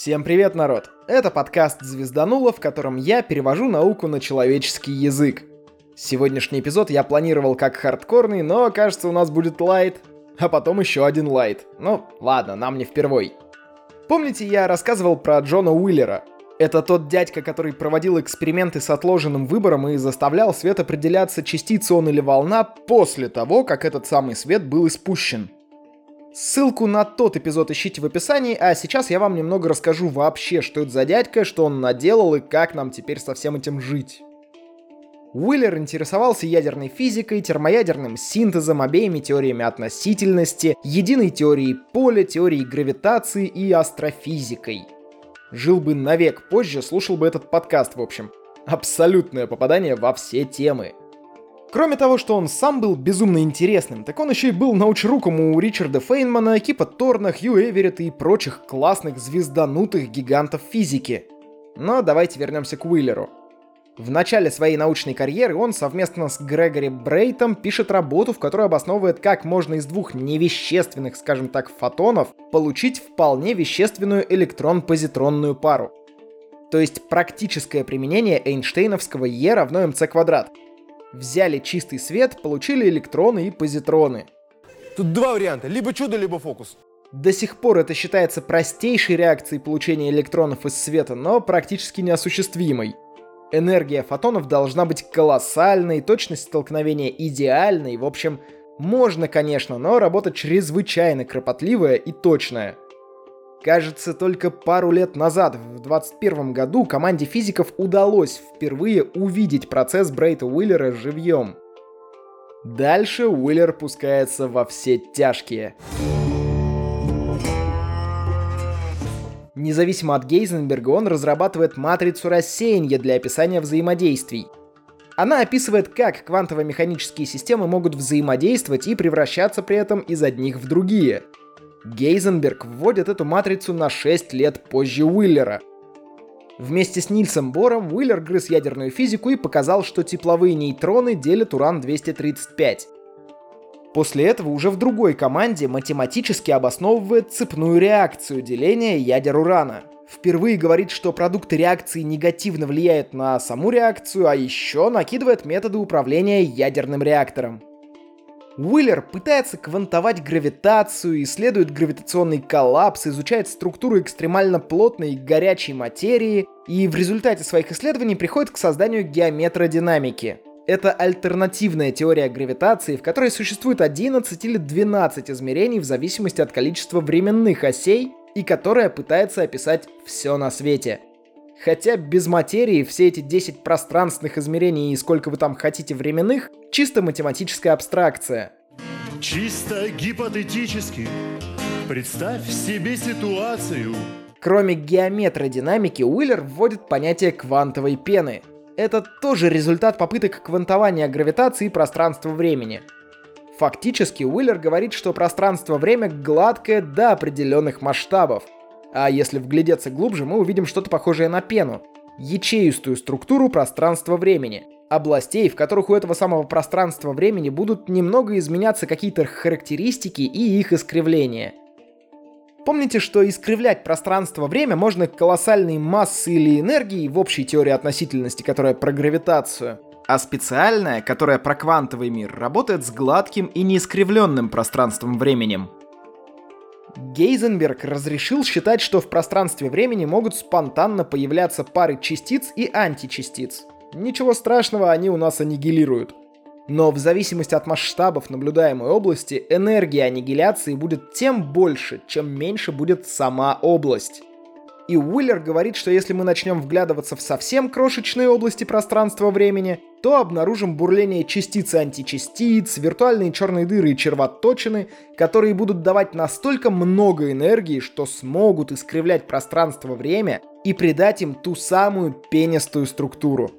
Всем привет, народ! Это подкаст «Звездануло», в котором я перевожу науку на человеческий язык. Сегодняшний эпизод я планировал как хардкорный, но кажется, у нас будет лайт. А потом еще один лайт. Ну, ладно, нам не впервой. Помните, я рассказывал про Джона Уилера? Это тот дядька, который проводил эксперименты с отложенным выбором и заставлял свет определяться, частица он или волна, после того, как этот самый свет был испущен. Ссылку на тот эпизод ищите в описании, а сейчас я вам немного расскажу вообще, что это за дядька, что он наделал и как нам теперь со всем этим жить. Уилер интересовался ядерной физикой, термоядерным синтезом, обеими теориями относительности, единой теорией поля, теорией гравитации и астрофизикой. Жил бы навек позже, слушал бы этот подкаст, в общем. Абсолютное попадание во все темы. Кроме того, что он сам был безумно интересным, так он еще и был научруком у Ричарда Фейнмана, Кипа Торна, Хью Эверетта и прочих классных звезданутых гигантов физики. Но давайте вернемся к Уилеру. В начале своей научной карьеры он совместно с Грегори Брейтом пишет работу, в которой обосновывает, как можно из двух невещественных, скажем так, фотонов получить вполне вещественную электрон-позитронную пару. То есть практическое применение эйнштейновского E равно mc². Взяли чистый свет, получили электроны и позитроны. Тут два варианта, либо чудо, либо фокус. До сих пор это считается простейшей реакцией получения электронов из света, но практически неосуществимой. Энергия фотонов должна быть колоссальной, точность столкновения идеальной, в общем, можно, конечно, но работа чрезвычайно кропотливая и точная. Кажется, только пару лет назад, в 2021 году, команде физиков удалось впервые увидеть процесс Брейта Уилера живьем. Дальше Уилер пускается во все тяжкие. Независимо от Гейзенберга, он разрабатывает матрицу рассеяния для описания взаимодействий. Она описывает, как квантово-механические системы могут взаимодействовать и превращаться при этом из одних в другие. Гейзенберг вводит эту матрицу на 6 лет позже Уилера. Вместе с Нильсом Бором Уилер грыз ядерную физику и показал, что тепловые нейтроны делят уран-235. После этого уже в другой команде математически обосновывает цепную реакцию деления ядер урана. Впервые говорит, что продукты реакции негативно влияют на саму реакцию, а еще накидывает методы управления ядерным реактором. Уилер пытается квантовать гравитацию, исследует гравитационный коллапс, изучает структуру экстремально плотной и горячей материи, и в результате своих исследований приходит к созданию геометродинамики. Это альтернативная теория гравитации, в которой существует 11 или 12 измерений в зависимости от количества временных осей, и которая пытается описать все на свете. Хотя без материи все эти 10 пространственных измерений и сколько вы там хотите временных — чисто математическая абстракция. Чисто гипотетически. Представь себе ситуацию. Кроме геометродинамики, Уилер вводит понятие квантовой пены. Это тоже результат попыток квантования гравитации и пространства-времени. Фактически Уилер говорит, что пространство-время гладкое до определенных масштабов. А если вглядеться глубже, мы увидим что-то похожее на пену. Ячеистую структуру пространства-времени. Областей, в которых у этого самого пространства-времени будут немного изменяться какие-то характеристики и их искривления. Помните, что искривлять пространство-время можно колоссальной массой или энергией в общей теории относительности, которая про гравитацию, а специальная, которая про квантовый мир, работает с гладким и неискривленным пространством-временем. Гейзенберг разрешил считать, что в пространстве-времени могут спонтанно появляться пары частиц и античастиц. Ничего страшного, они у нас аннигилируют. Но в зависимости от масштабов наблюдаемой области, энергия аннигиляции будет тем больше, чем меньше будет сама область. И Уилер говорит, что если мы начнем вглядываться в совсем крошечные области пространства-времени, то обнаружим бурление частиц и античастиц, виртуальные черные дыры и червоточины, которые будут давать настолько много энергии, что смогут искривлять пространство-время и придать им ту самую пенистую структуру.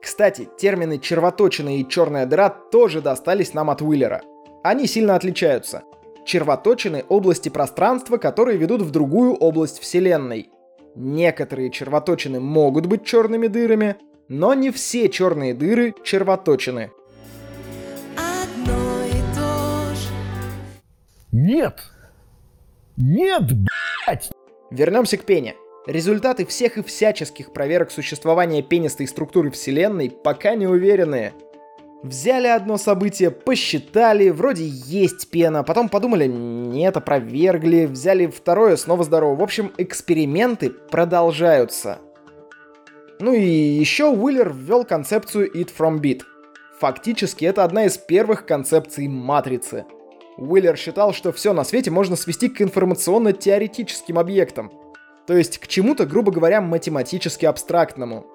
Кстати, термины «червоточина» и «черная дыра» тоже достались нам от Уилера. Они сильно отличаются. Червоточины — области пространства, которые ведут в другую область Вселенной. Некоторые червоточины могут быть черными дырами, но не все черные дыры — червоточины. Одно и то же. Нет! Нет, блять! Вернемся к пене. Результаты всех и всяческих проверок существования пенистой структуры Вселенной пока не уверенные. Взяли одно событие, посчитали, вроде есть пена, потом подумали, нет, опровергли, взяли второе, снова здорово. В общем, эксперименты продолжаются. Ну и еще Уилер ввел концепцию it from bit. Фактически это одна из первых концепций матрицы. Уилер считал, что все на свете можно свести к информационно-теоретическим объектам, то есть к чему-то, грубо говоря, математически абстрактному.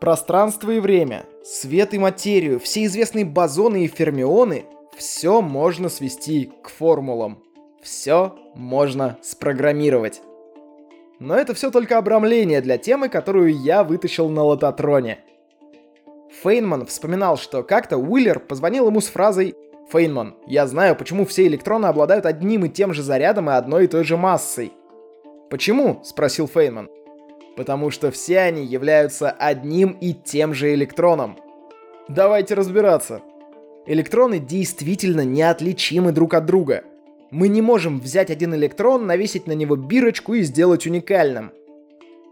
Пространство и время, свет и материю, все известные бозоны и фермионы – все можно свести к формулам. Все можно спрограммировать. Но это все только обрамление для темы, которую я вытащил на лототроне. Фейнман вспоминал, что как-то Уилер позвонил ему с фразой «Фейнман, я знаю, почему все электроны обладают одним и тем же зарядом и одной и той же массой». «Почему?» – спросил Фейнман. Потому что все они являются одним и тем же электроном. Давайте разбираться. Электроны действительно неотличимы друг от друга. Мы не можем взять один электрон, навесить на него бирочку и сделать уникальным.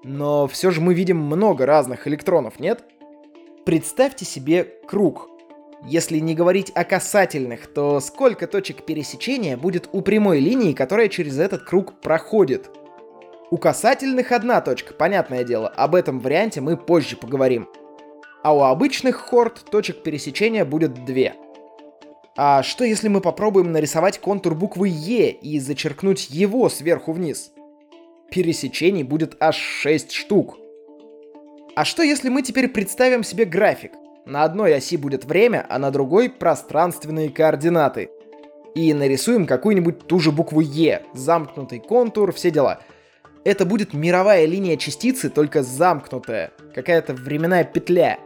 Но все же мы видим много разных электронов, нет? Представьте себе круг. Если не говорить о касательных, то сколько точек пересечения будет у прямой линии, которая через этот круг проходит? У касательных одна точка, понятное дело, об этом варианте мы позже поговорим. А у обычных хорд точек пересечения будет две. А что если мы попробуем нарисовать контур буквы «Е» и зачеркнуть его сверху вниз? Пересечений будет аж 6 штук. А что если мы теперь представим себе график? На одной оси будет время, а на другой — пространственные координаты. И нарисуем какую-нибудь ту же букву «Е», замкнутый контур, все дела. Это будет мировая линия частицы, только замкнутая, какая-то временная петля.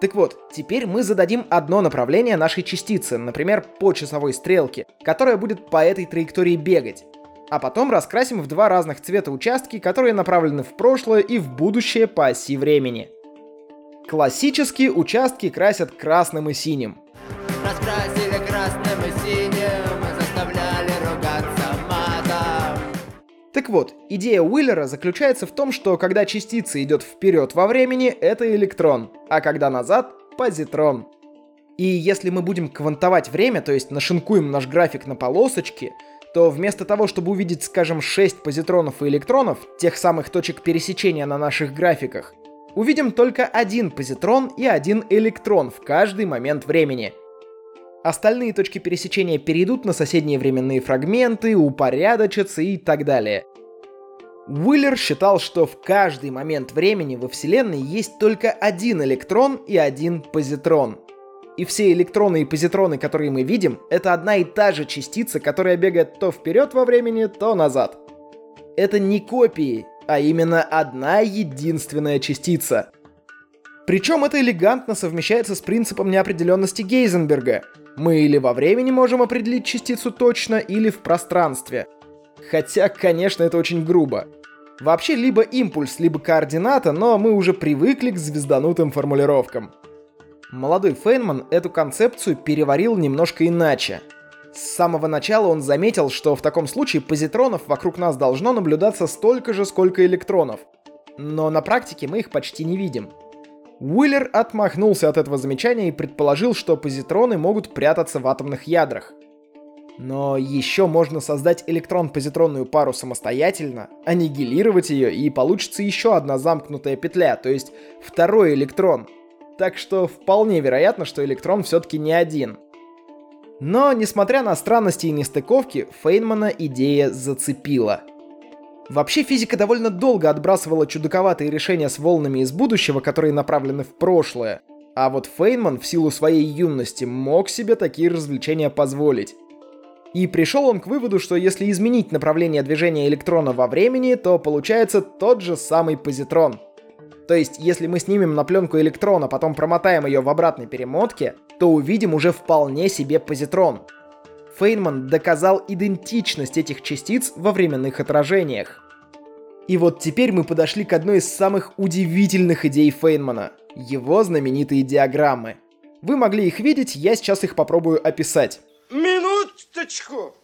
Так вот, теперь мы зададим одно направление нашей частицы, например, по часовой стрелке, которая будет по этой траектории бегать. А потом раскрасим в два разных цвета участки, которые направлены в прошлое и в будущее по оси времени. Классические участки красят красным и синим. Раскрасили красным и синим, мы заставляли ругаться. Так вот, идея Уиллера заключается в том, что когда частица идет вперед во времени, это электрон, а когда назад — позитрон. И если мы будем квантовать время, то есть нашинкуем наш график на полосочки, то вместо того, чтобы увидеть, скажем, 6 позитронов и электронов, тех самых точек пересечения на наших графиках, увидим только один позитрон и один электрон в каждый момент времени. Остальные точки пересечения перейдут на соседние временные фрагменты, упорядочатся и так далее. Уиллер считал, что в каждый момент времени во Вселенной есть только один электрон и один позитрон. И все электроны и позитроны, которые мы видим, это одна и та же частица, которая бегает то вперед во времени, то назад. Это не копии, а именно одна единственная частица. Причем это элегантно совмещается с принципом неопределенности Гейзенберга. Мы или во времени можем определить частицу точно, или в пространстве. Хотя, конечно, это очень грубо. Вообще, либо импульс, либо координата, но мы уже привыкли к звезданутым формулировкам. Молодой Фейнман эту концепцию переварил немножко иначе. С самого начала он заметил, что в таком случае позитронов вокруг нас должно наблюдаться столько же, сколько электронов. Но на практике мы их почти не видим. Уиллер отмахнулся от этого замечания и предположил, что позитроны могут прятаться в атомных ядрах. Но еще можно создать электрон-позитронную пару самостоятельно, аннигилировать ее, и получится еще одна замкнутая петля, то есть второй электрон. Так что вполне вероятно, что электрон все-таки не один. Но, несмотря на странности и нестыковки, Фейнмана идея зацепила. Вообще, физика довольно долго отбрасывала чудаковатые решения с волнами из будущего, которые направлены в прошлое. А вот Фейнман в силу своей юности мог себе такие развлечения позволить. И пришел он к выводу, что если изменить направление движения электрона во времени, то получается тот же самый позитрон. То есть, если мы снимем на пленку электрона, потом промотаем ее в обратной перемотке, то увидим уже вполне себе позитрон. Фейнман доказал идентичность этих частиц во временных отражениях. И вот теперь мы подошли к одной из самых удивительных идей Фейнмана — его знаменитые диаграммы. Вы могли их видеть, я сейчас их попробую описать. Минуточку!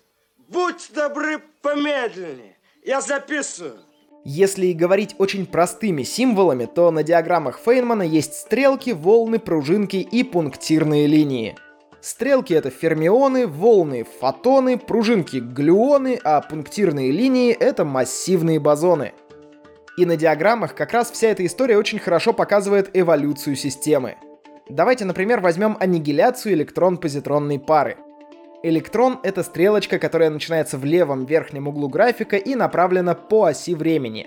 Будь добры, помедленнее. Я записываю. Если говорить очень простыми символами, то на диаграммах Фейнмана есть стрелки, волны, пружинки и пунктирные линии. Стрелки — это фермионы, волны — фотоны, пружинки — глюоны, а пунктирные линии — это массивные бозоны. И на диаграммах как раз вся эта история очень хорошо показывает эволюцию системы. Давайте, например, возьмем аннигиляцию электрон-позитронной пары. Электрон — это стрелочка, которая начинается в левом верхнем углу графика и направлена по оси времени.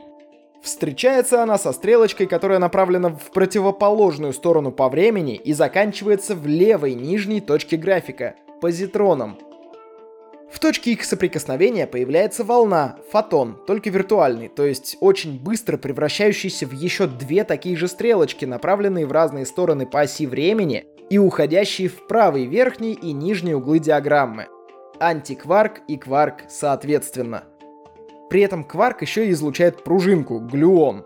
Встречается она со стрелочкой, которая направлена в противоположную сторону по времени и заканчивается в левой нижней точке графика — позитроном. В точке их соприкосновения появляется волна — фотон, только виртуальный, то есть очень быстро превращающийся в еще две такие же стрелочки, направленные в разные стороны по оси времени, и уходящие в правый верхний и нижний углы диаграммы. Антикварк и кварк соответственно. При этом кварк еще и излучает пружинку, глюон.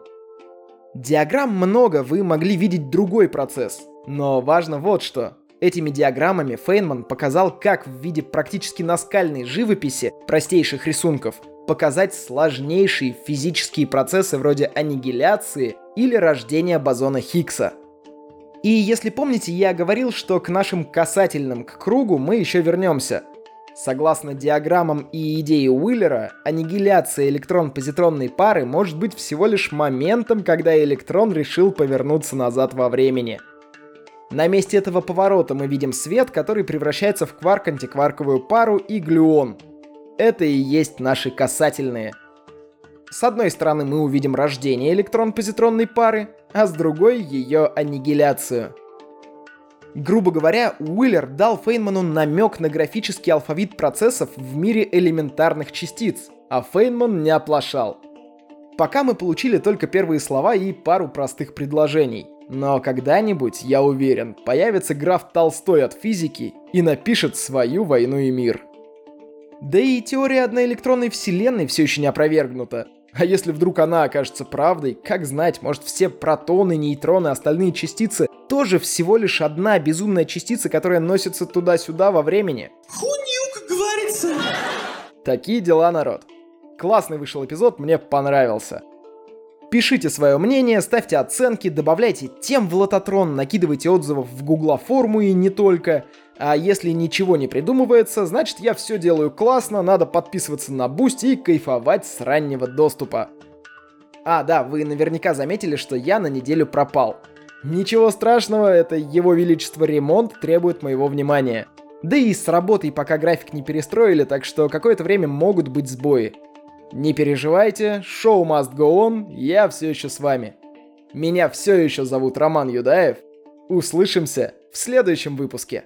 Диаграмм много, вы могли видеть другой процесс. Но важно вот что. Этими диаграммами Фейнман показал, как в виде практически наскальной живописи простейших рисунков показать сложнейшие физические процессы вроде аннигиляции или рождения бозона Хиггса. И если помните, я говорил, что к нашим касательным к кругу мы еще вернемся. Согласно диаграммам и идее Уиллера, аннигиляция электрон-позитронной пары может быть всего лишь моментом, когда электрон решил повернуться назад во времени. На месте этого поворота мы видим свет, который превращается в кварк-антикварковую пару и глюон. Это и есть наши касательные. С одной стороны мы увидим рождение электрон-позитронной пары, а с другой ее аннигиляцию. Грубо говоря, Уиллер дал Фейнману намек на графический алфавит процессов в мире элементарных частиц, а Фейнман не оплошал. Пока мы получили только первые слова и пару простых предложений, но когда-нибудь, я уверен, появится граф Толстой от физики и напишет свою «Войну и мир». Да и теория одноэлектронной вселенной все еще не опровергнута. А если вдруг она окажется правдой, как знать, может все протоны, нейтроны, остальные частицы тоже всего лишь одна безумная частица, которая носится туда-сюда во времени. Хунью, как говорится. Такие дела, народ. Классный вышел эпизод, мне понравился. Пишите свое мнение, ставьте оценки, добавляйте тем в лототрон, накидывайте отзывов в гугла-форму и не только. А если ничего не придумывается, значит я все делаю классно, надо подписываться на Boosty и кайфовать с раннего доступа. А, да, вы наверняка заметили, что я на неделю пропал. Ничего страшного, это его величество ремонт требует моего внимания. Да и с работой пока график не перестроили, так что какое-то время могут быть сбои. Не переживайте, шоу must go on, я все еще с вами. Меня все еще зовут Роман Юдаев. Услышимся в следующем выпуске.